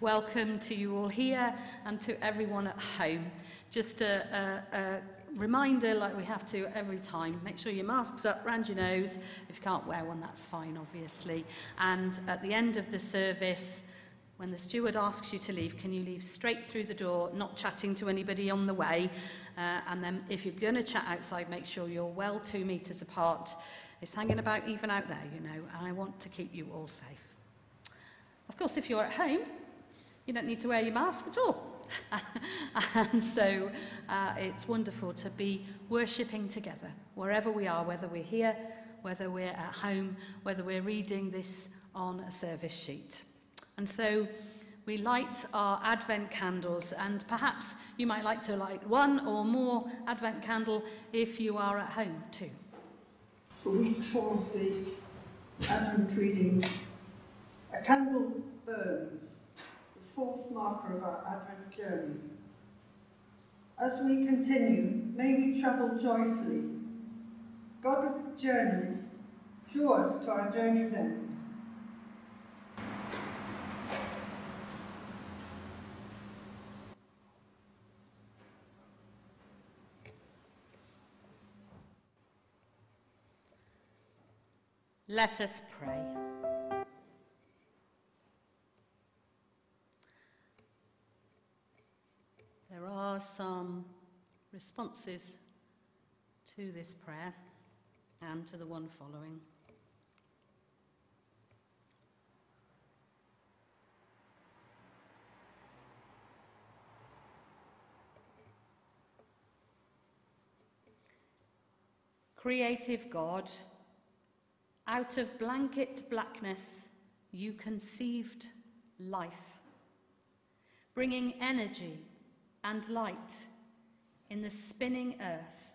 welcome to you all here and to everyone at home. Just a reminder, like we have to every time, make sure your mask's up round your nose. If you can't wear one, that's fine, obviously. And at the end of the service, when the steward asks you to leave, can you leave straight through the door, not chatting to anybody on the way? And then if you're going to chat outside, make sure you're well 2 metres apart. It's hanging about even out there, you know, and I want to keep you all safe. Of course, if you're at home, you don't need to wear your mask at all. And so it's wonderful to be worshipping together, wherever we are, whether we're here, whether we're at home, whether we're reading this on a service sheet. And so we light our Advent candles, and perhaps you might like to light one or more Advent candle if you are at home too. For week 4 of the Advent readings, a candle burns, the 4th marker of our Advent journey. As we continue, may we travel joyfully. Godward journeys draw us to our journey's end. Let us pray. There are some responses to this prayer and to the one following. Creative God, out of blanket blackness, you conceived life, bringing energy and light in the spinning earth.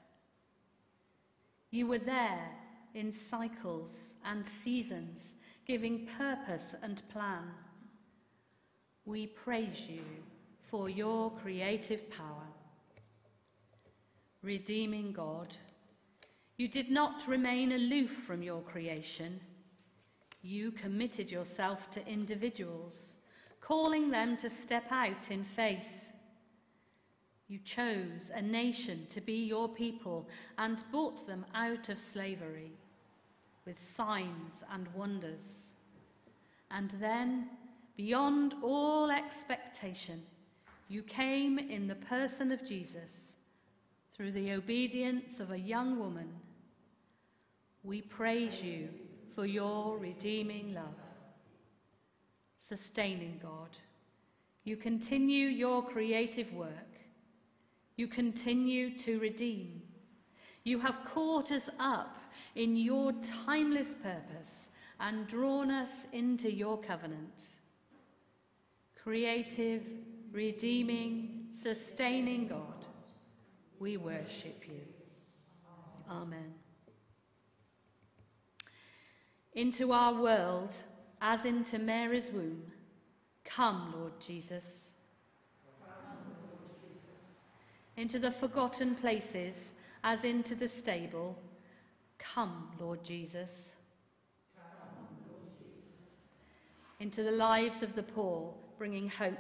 You were there in cycles and seasons, giving purpose and plan. We praise you for your creative power. Redeeming God, you did not remain aloof from your creation. You committed yourself to individuals, calling them to step out in faith. You chose a nation to be your people and brought them out of slavery with signs and wonders. And then, beyond all expectation, you came in the person of Jesus through the obedience of a young woman. We praise you for your redeeming love. Sustaining God, you continue your creative work. You continue to redeem. You have caught us up in your timeless purpose and drawn us into your covenant. Creative, redeeming, sustaining God, we worship you. Amen. Into our world, as into Mary's womb, come, Lord Jesus. Into the forgotten places, as into the stable, come, Lord Jesus. Into the lives of the poor, bringing hope.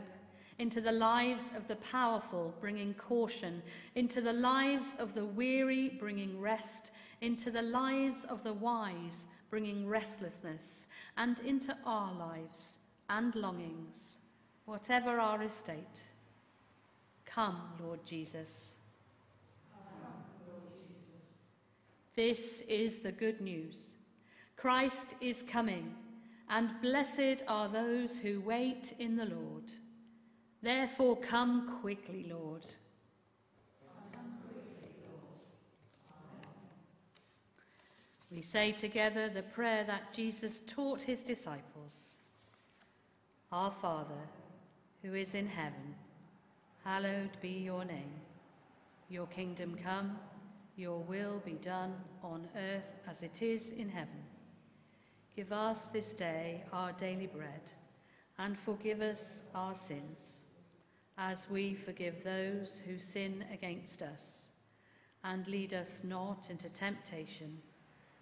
Into the lives of the powerful, bringing caution. Into the lives of the weary, bringing rest. Into the lives of the wise, bringing restlessness, and into our lives and longings, whatever our estate. Come, Lord Jesus. Come, Lord Jesus. This is the good news. Christ is coming, and blessed are those who wait in the Lord. Therefore, come quickly, Lord. We say together the prayer that Jesus taught his disciples. Our Father, who is in heaven, hallowed be your name. Your kingdom come, your will be done on earth as it is in heaven. Give us this day our daily bread, and forgive us our sins, as we forgive those who sin against us. And lead us not into temptation,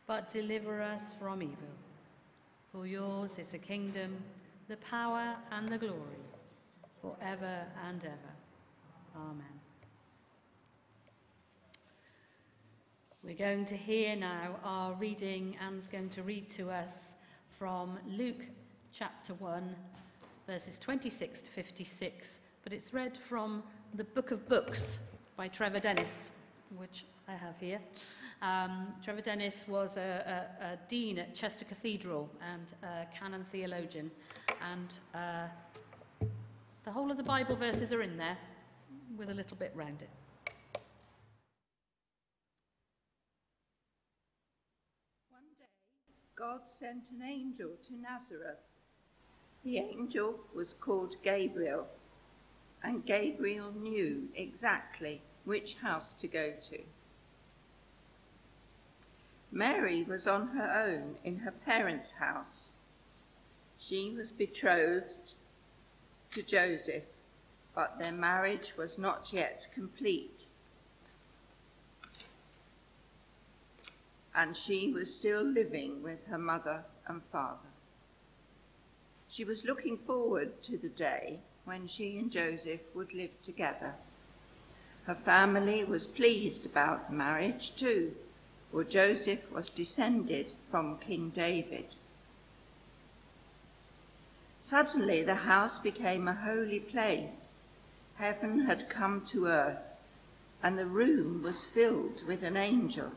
but deliver us from evil. For yours is the kingdom, the power, and the glory, forever and ever. Amen. We're going to hear now our reading. Anne's going to read to us from Luke chapter 1, verses 26 to 56, but it's read from the Book of Books by Trevor Dennis, which I have here. Trevor Dennis was a dean at Chester Cathedral and a canon theologian, and the whole of the Bible verses are in there with a little bit round it. One day, God sent an angel to Nazareth. The angel was called Gabriel, and Gabriel knew exactly which house to go to. Mary was on her own in her parents' house. She was betrothed to Joseph, but their marriage was not yet complete, and she was still living with her mother and father. She was looking forward to the day when she and Joseph would live together. Her family was pleased about marriage too, for Joseph was descended from King David. Suddenly the house became a holy place. Heaven had come to earth, and the room was filled with an angel.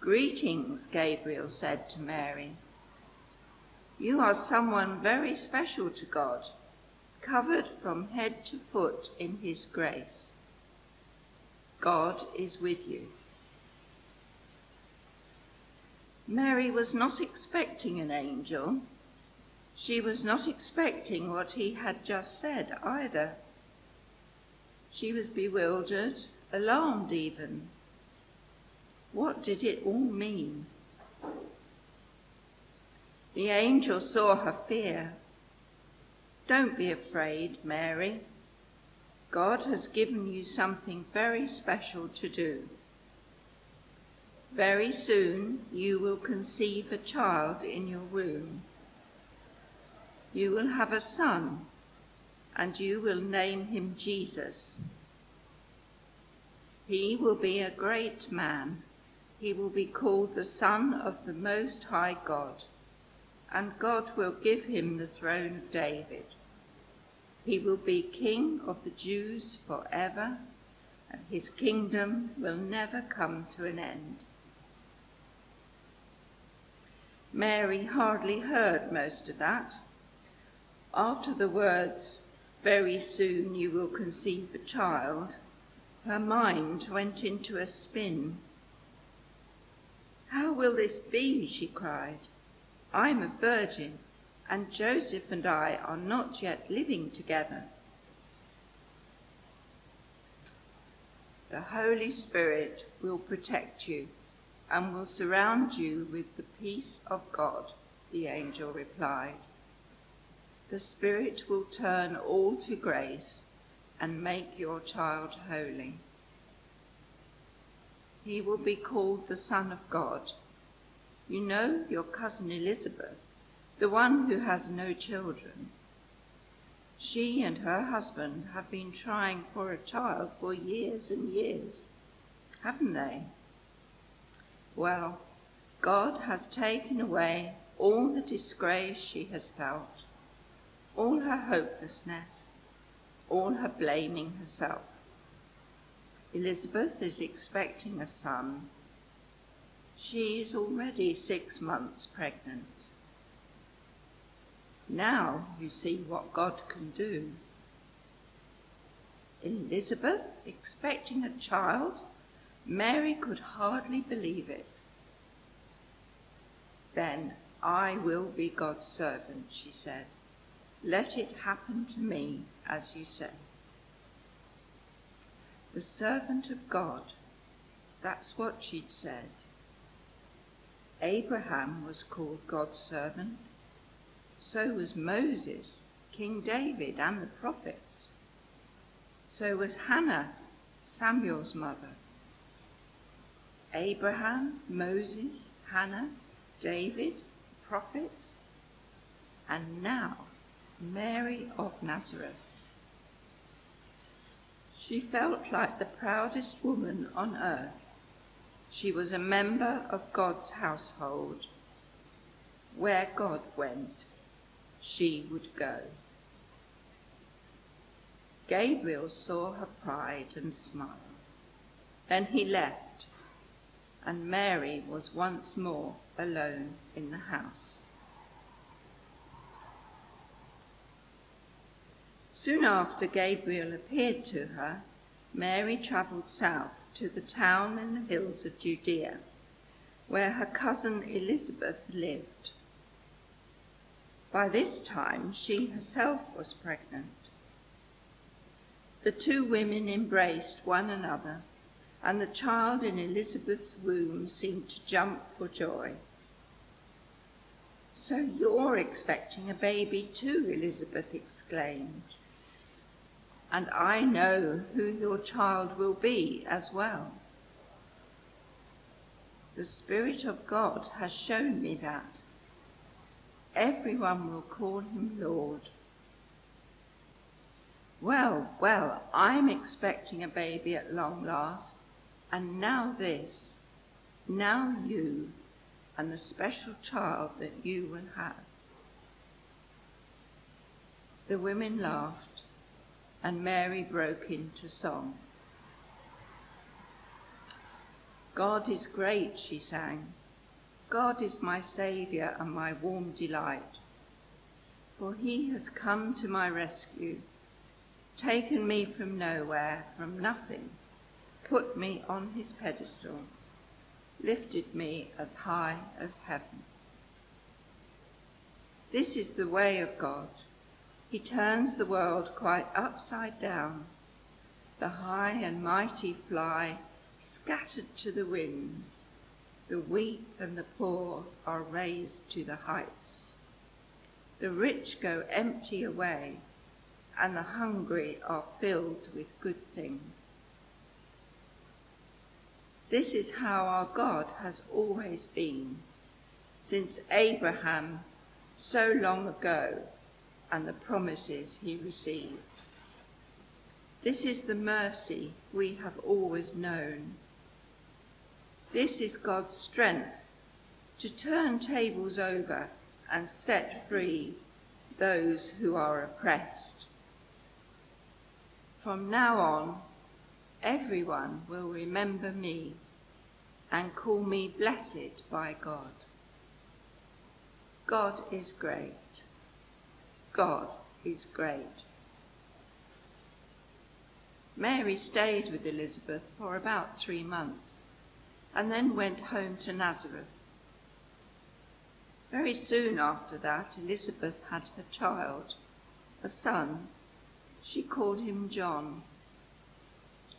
"Greetings," Gabriel said to Mary. "You are someone very special to God, covered from head to foot in his grace. God is with you." Mary was not expecting an angel. She was not expecting what he had just said either. She was bewildered, alarmed even. What did it all mean? The angel saw her fear. "Don't be afraid, Mary. God has given you something very special to do. Very soon you will conceive a child in your womb. You will have a son, and you will name him Jesus. He will be a great man. He will be called the Son of the Most High God, and God will give him the throne of David. He will be King of the Jews forever, and his kingdom will never come to an end." Mary hardly heard most of that. After the words, "Very soon you will conceive a child," her mind went into a spin. "How will this be?" she cried. "I'm a virgin, and Joseph and I are not yet living together." The Holy Spirit will protect you and will surround you with the peace of God, the angel replied. The Spirit will turn all to grace and make your child holy. He will be called the Son of God. You know your cousin Elizabeth, the one who has no children. She and her husband have been trying for a child for years and years, haven't they? Well, God has taken away all the disgrace she has felt, all her hopelessness, all her blaming herself. Elizabeth is expecting a son. She is already 6 months pregnant. Now you see what God can do. Elizabeth expecting a child? Mary could hardly believe it. "Then I will be God's servant," she said. "Let it happen to me as you say." The servant of God, that's what she'd said. Abraham was called God's servant. So was Moses, King David, and the prophets. So was Hannah, Samuel's mother. Abraham, Moses, Hannah, David, prophets, and now Mary of Nazareth. She felt like the proudest woman on earth. She was a member of God's household. Where God went, she would go. Gabriel saw her pride and smiled. Then he left, and Mary was once more alone in the house. Soon after Gabriel appeared to her, Mary travelled south to the town in the hills of Judea, where her cousin Elizabeth lived. By this time, she herself was pregnant. The two women embraced one another, and the child in Elizabeth's womb seemed to jump for joy. "So you're expecting a baby too," Elizabeth exclaimed. "And I know who your child will be as well. The Spirit of God has shown me that. Everyone will call him Lord." "Well, well, I'm expecting a baby at long last, and now this, now you, and the special child that you will have." The women laughed, and Mary broke into song. "God is great," she sang. "God is my Saviour and my warm delight, for he has come to my rescue, taken me from nowhere, from nothing, put me on his pedestal, lifted me as high as heaven." This is the way of God. He turns the world quite upside down. The high and mighty fly scattered to the winds. The weak and the poor are raised to the heights. The rich go empty away, and the hungry are filled with good things. This is how our God has always been, since Abraham so long ago and the promises he received. This is the mercy we have always known. This is God's strength to turn tables over and set free those who are oppressed. From now on, everyone will remember me and call me blessed by God. God is great. God is great. Mary stayed with Elizabeth for about 3 months and then went home to Nazareth. Very soon after that, Elizabeth had her child, a son. She called him John.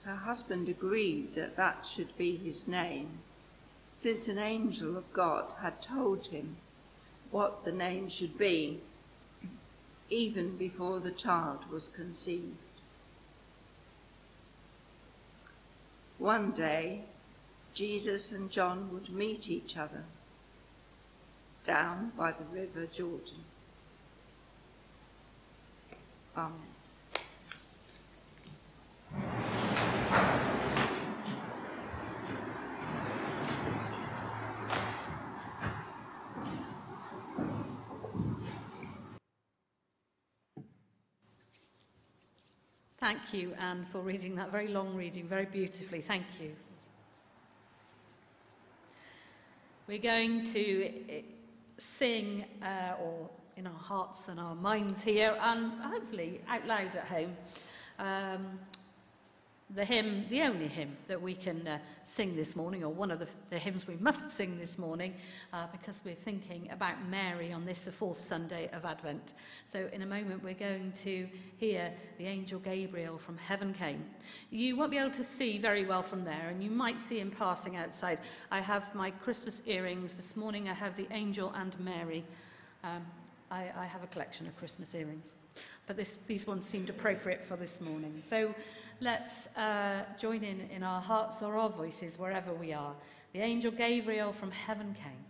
Her husband agreed that that should be his name, since an angel of God had told him what the name should be, even before the child was conceived. One day, Jesus and John would meet each other down by the river Jordan. Amen. Thank you, Anne, for reading that very long reading, very beautifully. Thank you. We're going to sing, or in our hearts and our minds here, and hopefully out loud at home, the hymn, the only hymn that we can sing this morning, or one of the hymns we must sing this morning, because we're thinking about Mary on this, the fourth Sunday of Advent. So in a moment we're going to hear the angel Gabriel from heaven came. You won't be able to see very well from there, and you might see him passing outside. I have my Christmas earrings this morning. I have the angel and Mary. I have a collection of Christmas earrings, but these ones seemed appropriate for this morning. So let's join in our hearts or our voices, wherever we are. The angel Gabriel from heaven came.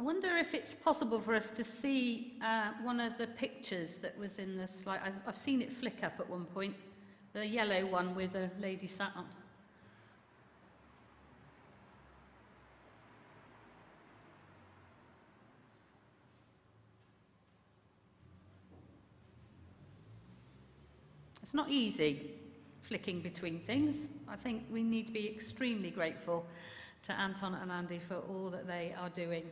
I wonder if it's possible for us to see one of the pictures that was in the slide. I've seen it flick up at one point, the yellow one with a lady sat on. It's not easy flicking between things. I think we need to be extremely grateful to Anton and Andy for all that they are doing.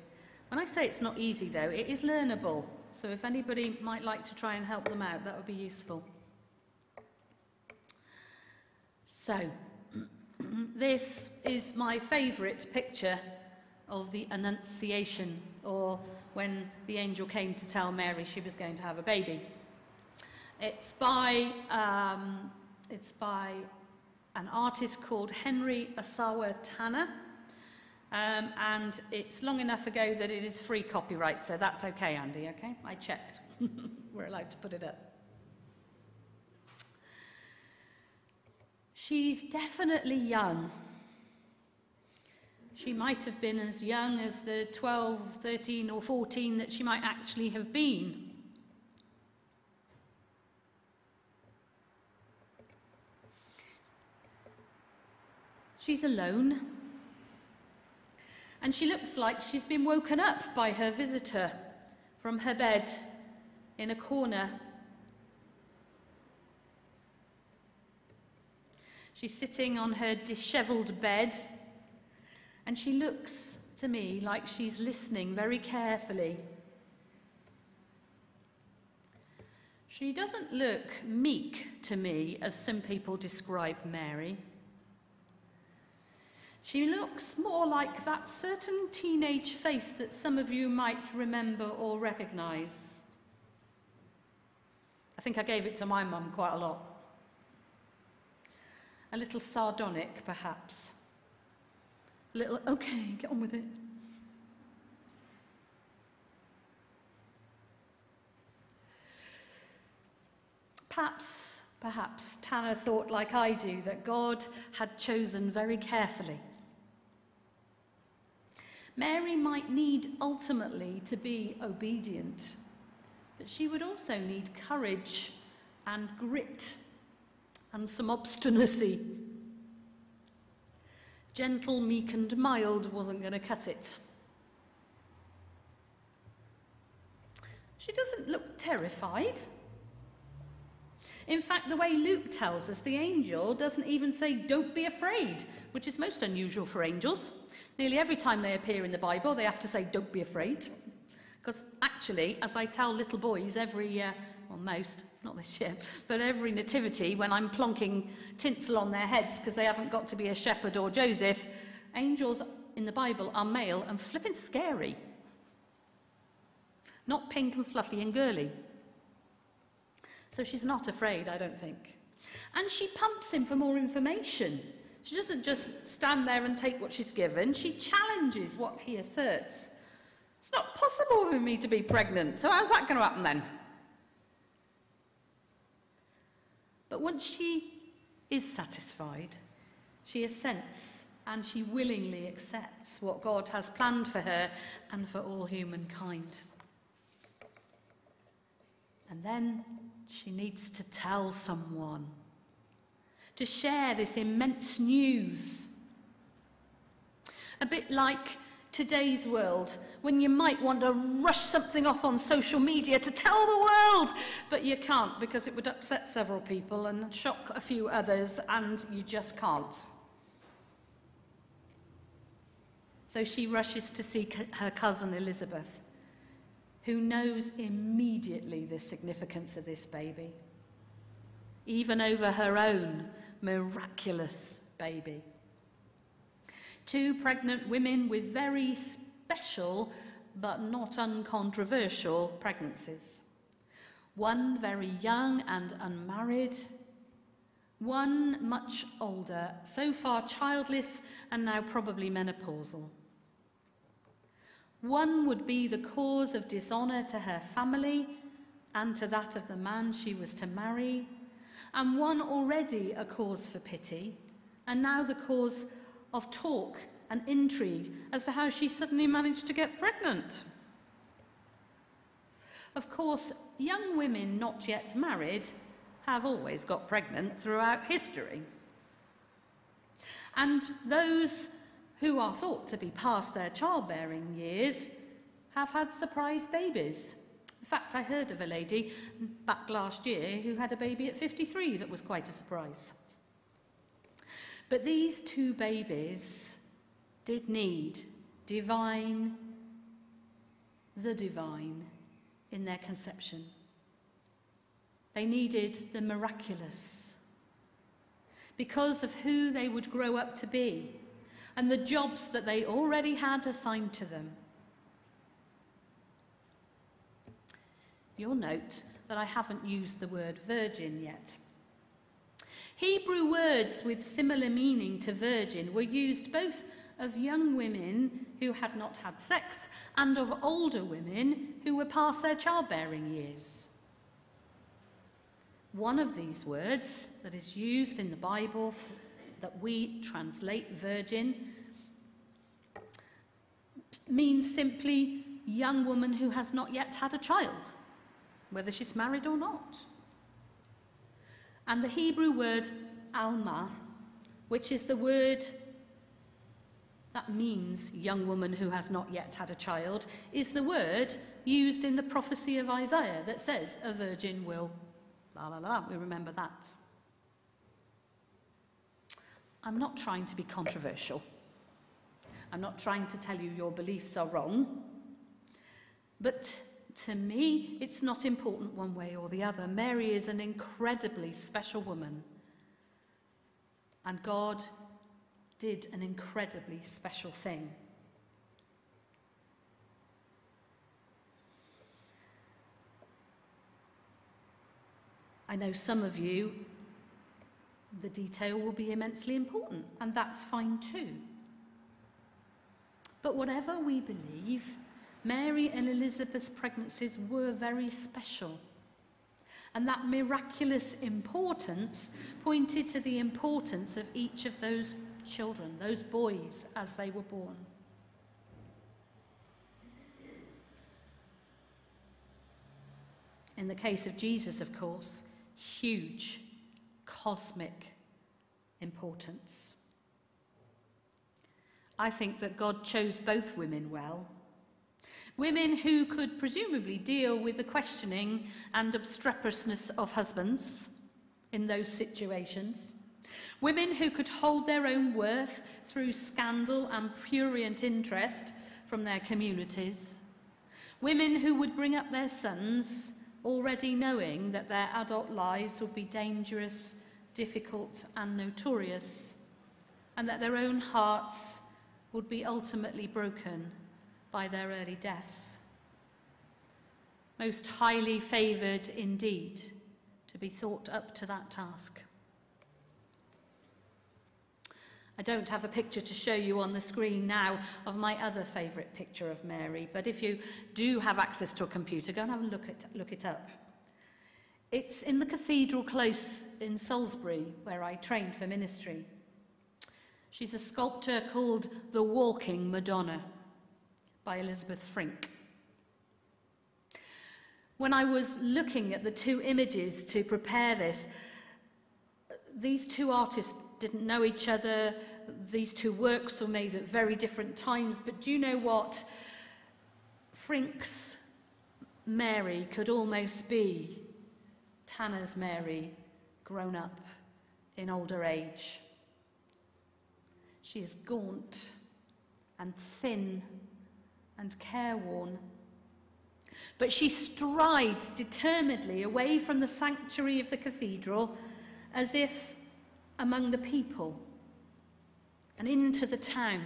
When I say it's not easy, though, it is learnable. So if anybody might like to try and help them out, that would be useful. So, this is my favourite picture of the Annunciation, or when the angel came to tell Mary she was going to have a baby. It's by an artist called Henry Ossawa Tanner. And it's long enough ago that it is free copyright, so that's okay, Andy, okay? I checked. We're allowed to put it up. She's definitely young. She might have been as young as the 12, 13, or 14 that she might actually have been. She's alone. And she looks like she's been woken up by her visitor from her bed in a corner. She's sitting on her dishevelled bed, and she looks to me like she's listening very carefully. She doesn't look meek to me, as some people describe Mary. She looks more like that certain teenage face that some of you might remember or recognise. I think I gave it to my mum quite a lot. A little sardonic, perhaps. A little, okay, get on with it. Perhaps Tanner thought, like I do, that God had chosen very carefully. Mary might need ultimately to be obedient, but she would also need courage and grit and some obstinacy. Gentle, meek and mild wasn't going to cut it. She doesn't look terrified. In fact, the way Luke tells us, the angel doesn't even say, "Don't be afraid," which is most unusual for angels. Nearly every time they appear in the Bible, they have to say, "Don't be afraid." Because actually, as I tell little boys every, well, most, not this year, but every nativity, when I'm plonking tinsel on their heads because they haven't got to be a shepherd or Joseph, angels in the Bible are male and flippin' scary. Not pink and fluffy and girly. So she's not afraid, I don't think. And she pumps him for more information. She doesn't just stand there and take what she's given. She challenges what he asserts. "It's not possible for me to be pregnant, so how's that going to happen then?" But once she is satisfied, she assents and she willingly accepts what God has planned for her and for all humankind. And then she needs to tell someone, to share this immense news. A bit like today's world, when you might want to rush something off on social media to tell the world, but you can't because it would upset several people and shock a few others, and you just can't. So she rushes to see her cousin Elizabeth, who knows immediately the significance of this baby, even over her own miraculous baby. Two pregnant women with very special but not uncontroversial pregnancies. One very young and unmarried, one much older, so far childless and now probably menopausal. One would be the cause of dishonour to her family and to that of the man she was to marry, and one already a cause for pity, and now the cause of talk and intrigue as to how she suddenly managed to get pregnant. Of course, young women not yet married have always got pregnant throughout history. And those who are thought to be past their childbearing years have had surprise babies. In fact, I heard of a lady back last year who had a baby at 53 that was quite a surprise. But these two babies did need the divine, in their conception. They needed the miraculous because of who they would grow up to be, and the jobs that they already had assigned to them. You'll note that I haven't used the word virgin yet. Hebrew words with similar meaning to virgin were used both of young women who had not had sex and of older women who were past their childbearing years. One of these words that is used in the Bible that we translate virgin means simply young woman who has not yet had a child, whether she's married or not. And the Hebrew word alma, which is the word that means young woman who has not yet had a child, is the word used in the prophecy of Isaiah that says a virgin will la la la. We remember that. I'm not trying to be controversial. I'm not trying to tell you your beliefs are wrong. But to me, it's not important one way or the other. Mary is an incredibly special woman. And God did an incredibly special thing. I know some of you, the detail will be immensely important, and that's fine too. But whatever we believe, Mary and Elizabeth's pregnancies were very special, and that miraculous importance pointed to the importance of each of those children, those boys, as they were born. In the case of Jesus, of course, huge, cosmic importance. I think that God chose both women well. Women who could presumably deal with the questioning and obstreperousness of husbands in those situations. Women who could hold their own worth through scandal and prurient interest from their communities. Women who would bring up their sons already knowing that their adult lives would be dangerous, difficult, and notorious, and that their own hearts would be ultimately broken by their early deaths. Most highly favoured indeed to be thought up to that task. I don't have a picture to show you on the screen now of my other favourite picture of Mary, but if you do have access to a computer, go and have a look it up. It's in the Cathedral Close in Salisbury, where I trained for ministry. She's a sculpture called The Walking Madonna by Elizabeth Frink. When I was looking at the two images to prepare this, these two artists didn't know each other. These two works were made at very different times. But do you know what? Frink's Mary could almost be Tanner's Mary grown up in older age. She is gaunt and thin and careworn. But she strides determinedly away from the sanctuary of the cathedral as if among the people and into the town.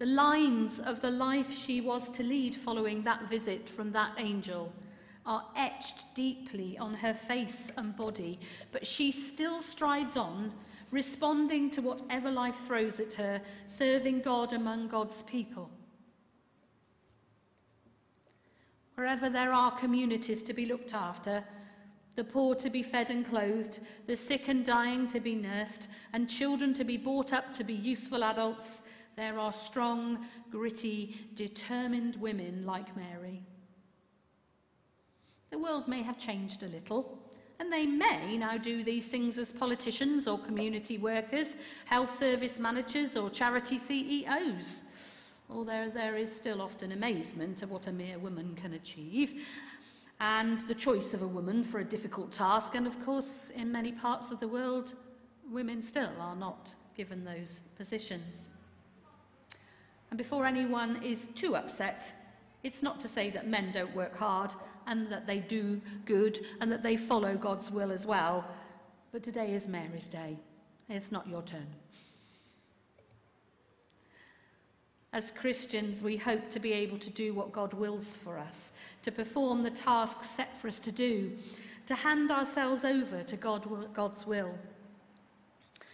The lines of the life she was to lead following that visit from that angel are etched deeply on her face and body, but she still strides on, responding to whatever life throws at her, serving God among God's people. Wherever there are communities to be looked after, the poor to be fed and clothed, the sick and dying to be nursed, and children to be brought up to be useful adults, there are strong, gritty, determined women like Mary. The world may have changed a little, and they may now do these things as politicians or community workers, health service managers or charity CEOs, although there is still often amazement at what a mere woman can achieve, and the choice of a woman for a difficult task. And of course, in many parts of the world, women still are not given those positions. And before anyone is too upset, it's not to say that men don't work hard and that they do good and that they follow God's will as well. But today is Mary's day. It's not your turn. As Christians, we hope to be able to do what God wills for us, to perform the tasks set for us to do, to hand ourselves over to God's will.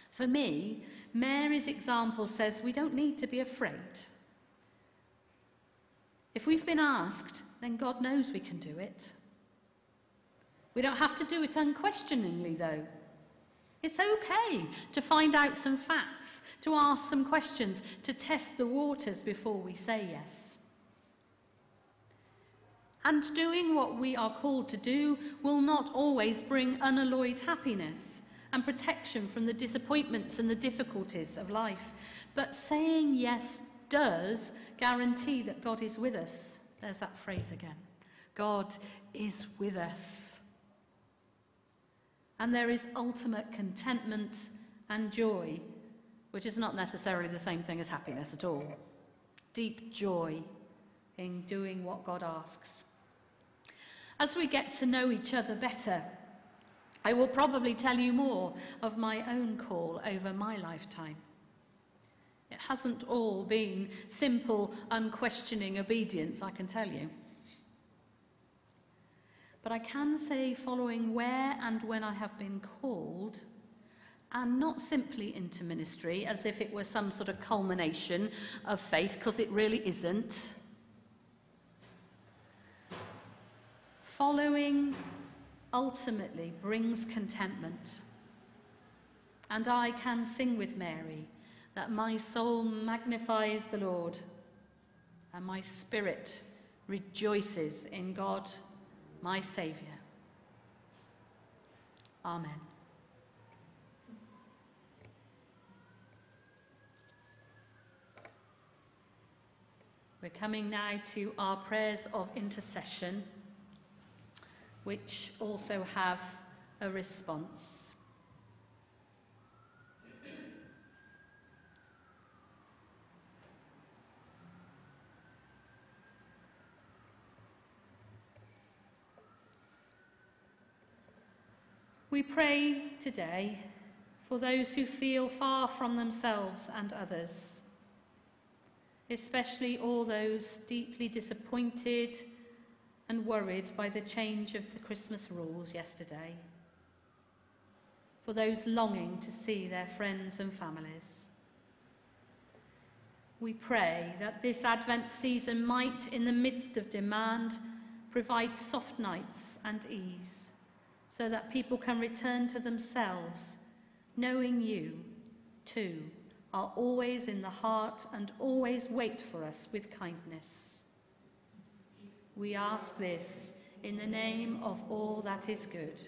For me, Mary's example says we don't need to be afraid. If we've been asked, then God knows we can do it. We don't have to do it unquestioningly, though. It's okay to find out some facts, to ask some questions, to test the waters before we say yes. And doing what we are called to do will not always bring unalloyed happiness and protection from the disappointments and the difficulties of life. But saying yes does guarantee that God is with us. There's that phrase again. God is with us. And there is ultimate contentment and joy, which is not necessarily the same thing as happiness at all. Deep joy in doing what God asks. As we get to know each other better, I will probably tell you more of my own call over my lifetime. It hasn't all been simple, unquestioning obedience, I can tell you. But I can say, following where and when I have been called, and not simply into ministry, as if it were some sort of culmination of faith, because it really isn't. Following ultimately brings contentment. And I can sing with Mary that my soul magnifies the Lord, and my spirit rejoices in God, my Saviour. Amen. We're coming now to our prayers of intercession, which also have a response. We pray today for those who feel far from themselves and others, especially all those deeply disappointed and worried by the change of the Christmas rules yesterday, for those longing to see their friends and families. We pray that this Advent season might, in the midst of demand, provide soft nights and ease, so that people can return to themselves, knowing you, too, are always in the heart and always wait for us with kindness. We ask this in the name of all that is good.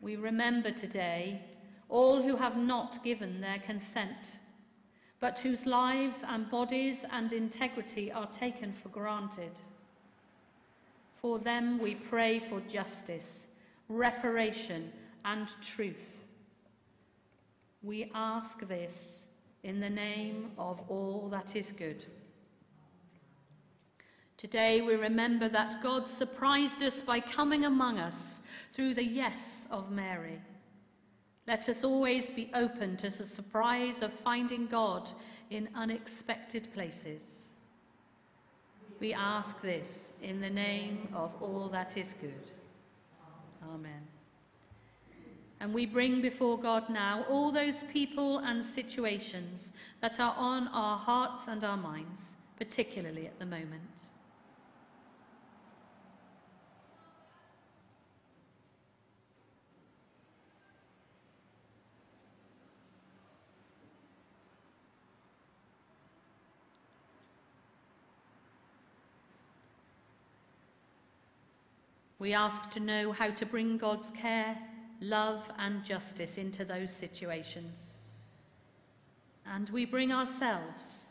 We remember today all who have not given their consent, but whose lives and bodies and integrity are taken for granted. For them we pray for justice, reparation, and truth. We ask this in the name of all that is good. Today we remember that God surprised us by coming among us through the yes of Mary. Let us always be open to the surprise of finding God in unexpected places. We ask this in the name of all that is good. Amen. And we bring before God now all those people and situations that are on our hearts and our minds, particularly at the moment. We ask to know how to bring God's care, love, and justice into those situations. And we bring ourselves,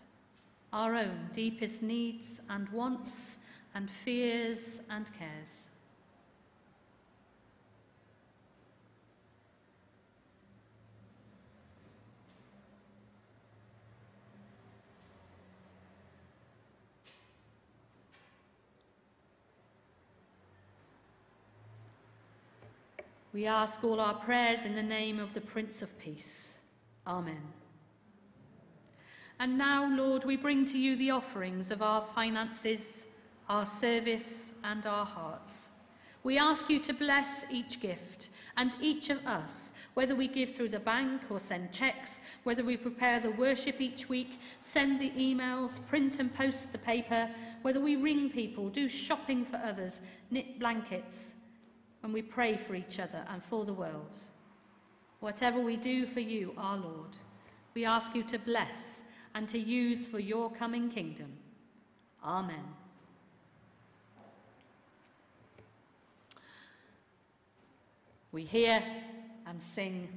our own deepest needs and wants and fears and cares. We ask all our prayers in the name of the Prince of Peace. Amen. And now, Lord, we bring to you the offerings of our finances, our service, and our hearts. We ask you to bless each gift and each of us, whether we give through the bank or send cheques, whether we prepare the worship each week, send the emails, print and post the paper, whether we ring people, do shopping for others, knit blankets. And we pray for each other and for the world. Whatever we do for you, our Lord, we ask you to bless and to use for your coming kingdom. Amen. We hear and sing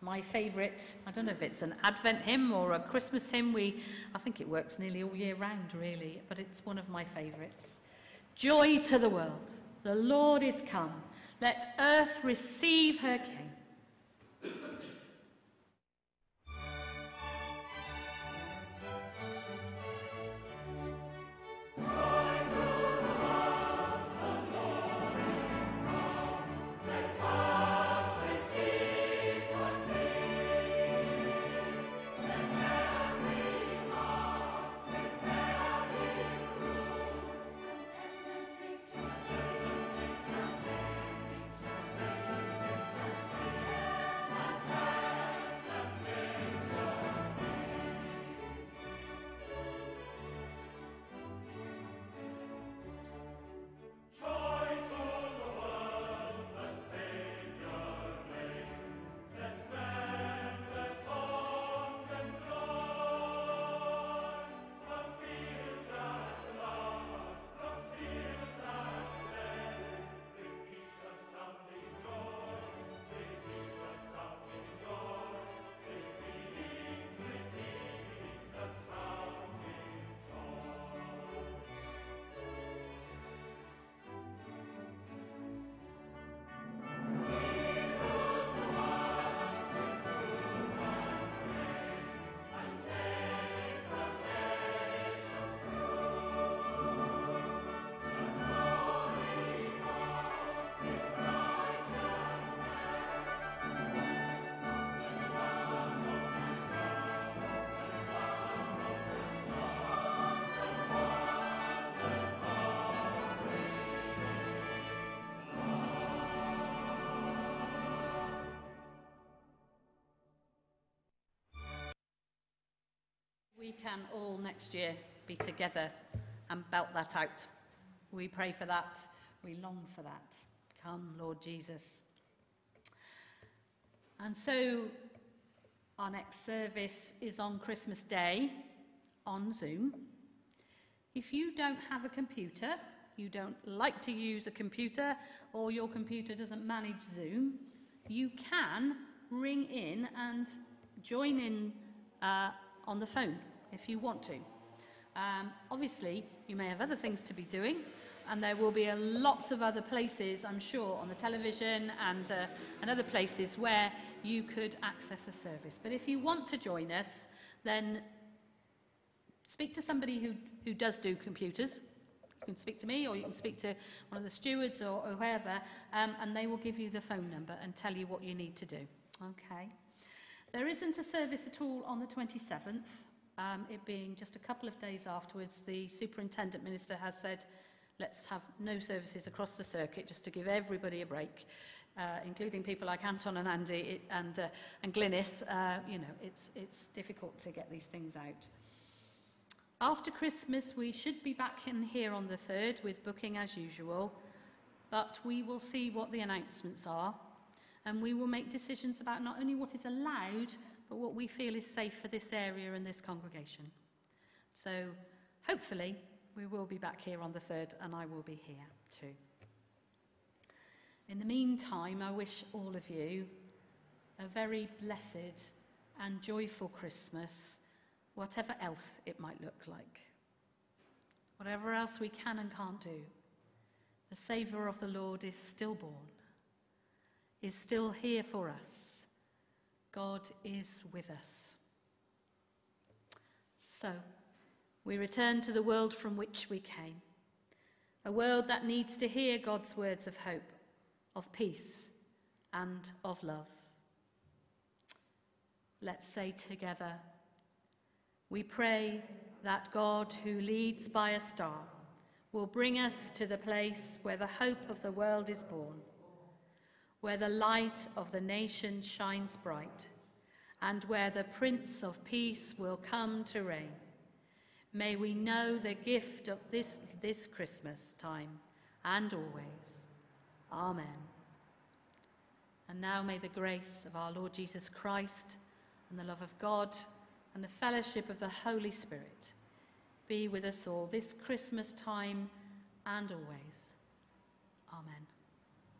my favourite, I don't know if it's an Advent hymn or a Christmas hymn, I think it works nearly all year round really, but it's one of my favourites. Joy to the world, the Lord is come. Let earth receive her King. We can all next year be together and belt that out. We pray for that. We long for that. Come, Lord Jesus. And so our next service is on Christmas Day on Zoom. If you don't have a computer, you don't like to use a computer, or your computer doesn't manage Zoom, you can ring in and join in on the phone if you want to. Obviously, you may have other things to be doing, and there will be lots of other places, I'm sure, on the television and other places where you could access a service. But if you want to join us, then speak to somebody who does do computers. You can speak to me, or you can speak to one of the stewards or whoever, and they will give you the phone number and tell you what you need to do. Okay. There isn't a service at all on the 27th, it being just a couple of days afterwards. The superintendent minister has said, let's have no services across the circuit just to give everybody a break, including people like Anton and Andy and Glynis. You know, it's difficult to get these things out. After Christmas, we should be back in here on the 3rd with booking as usual, but we will see what the announcements are, and we will make decisions about not only what is allowed, but what we feel is safe for this area and this congregation. So hopefully we will be back here on the 3rd, and I will be here too. In the meantime, I wish all of you a very blessed and joyful Christmas, whatever else it might look like. Whatever else we can and can't do, the Saviour of the Lord is still born, is still here for us. God is with us. So, we return to the world from which we came, a world that needs to hear God's words of hope, of peace, and of love. Let's say together, we pray that God, who leads by a star, will bring us to the place where the hope of the world is born, where the light of the nation shines bright, and where the Prince of Peace will come to reign. May we know the gift of this Christmas time and always. Amen. And now may the grace of our Lord Jesus Christ and the love of God and the fellowship of the Holy Spirit be with us all this Christmas time and always. Amen.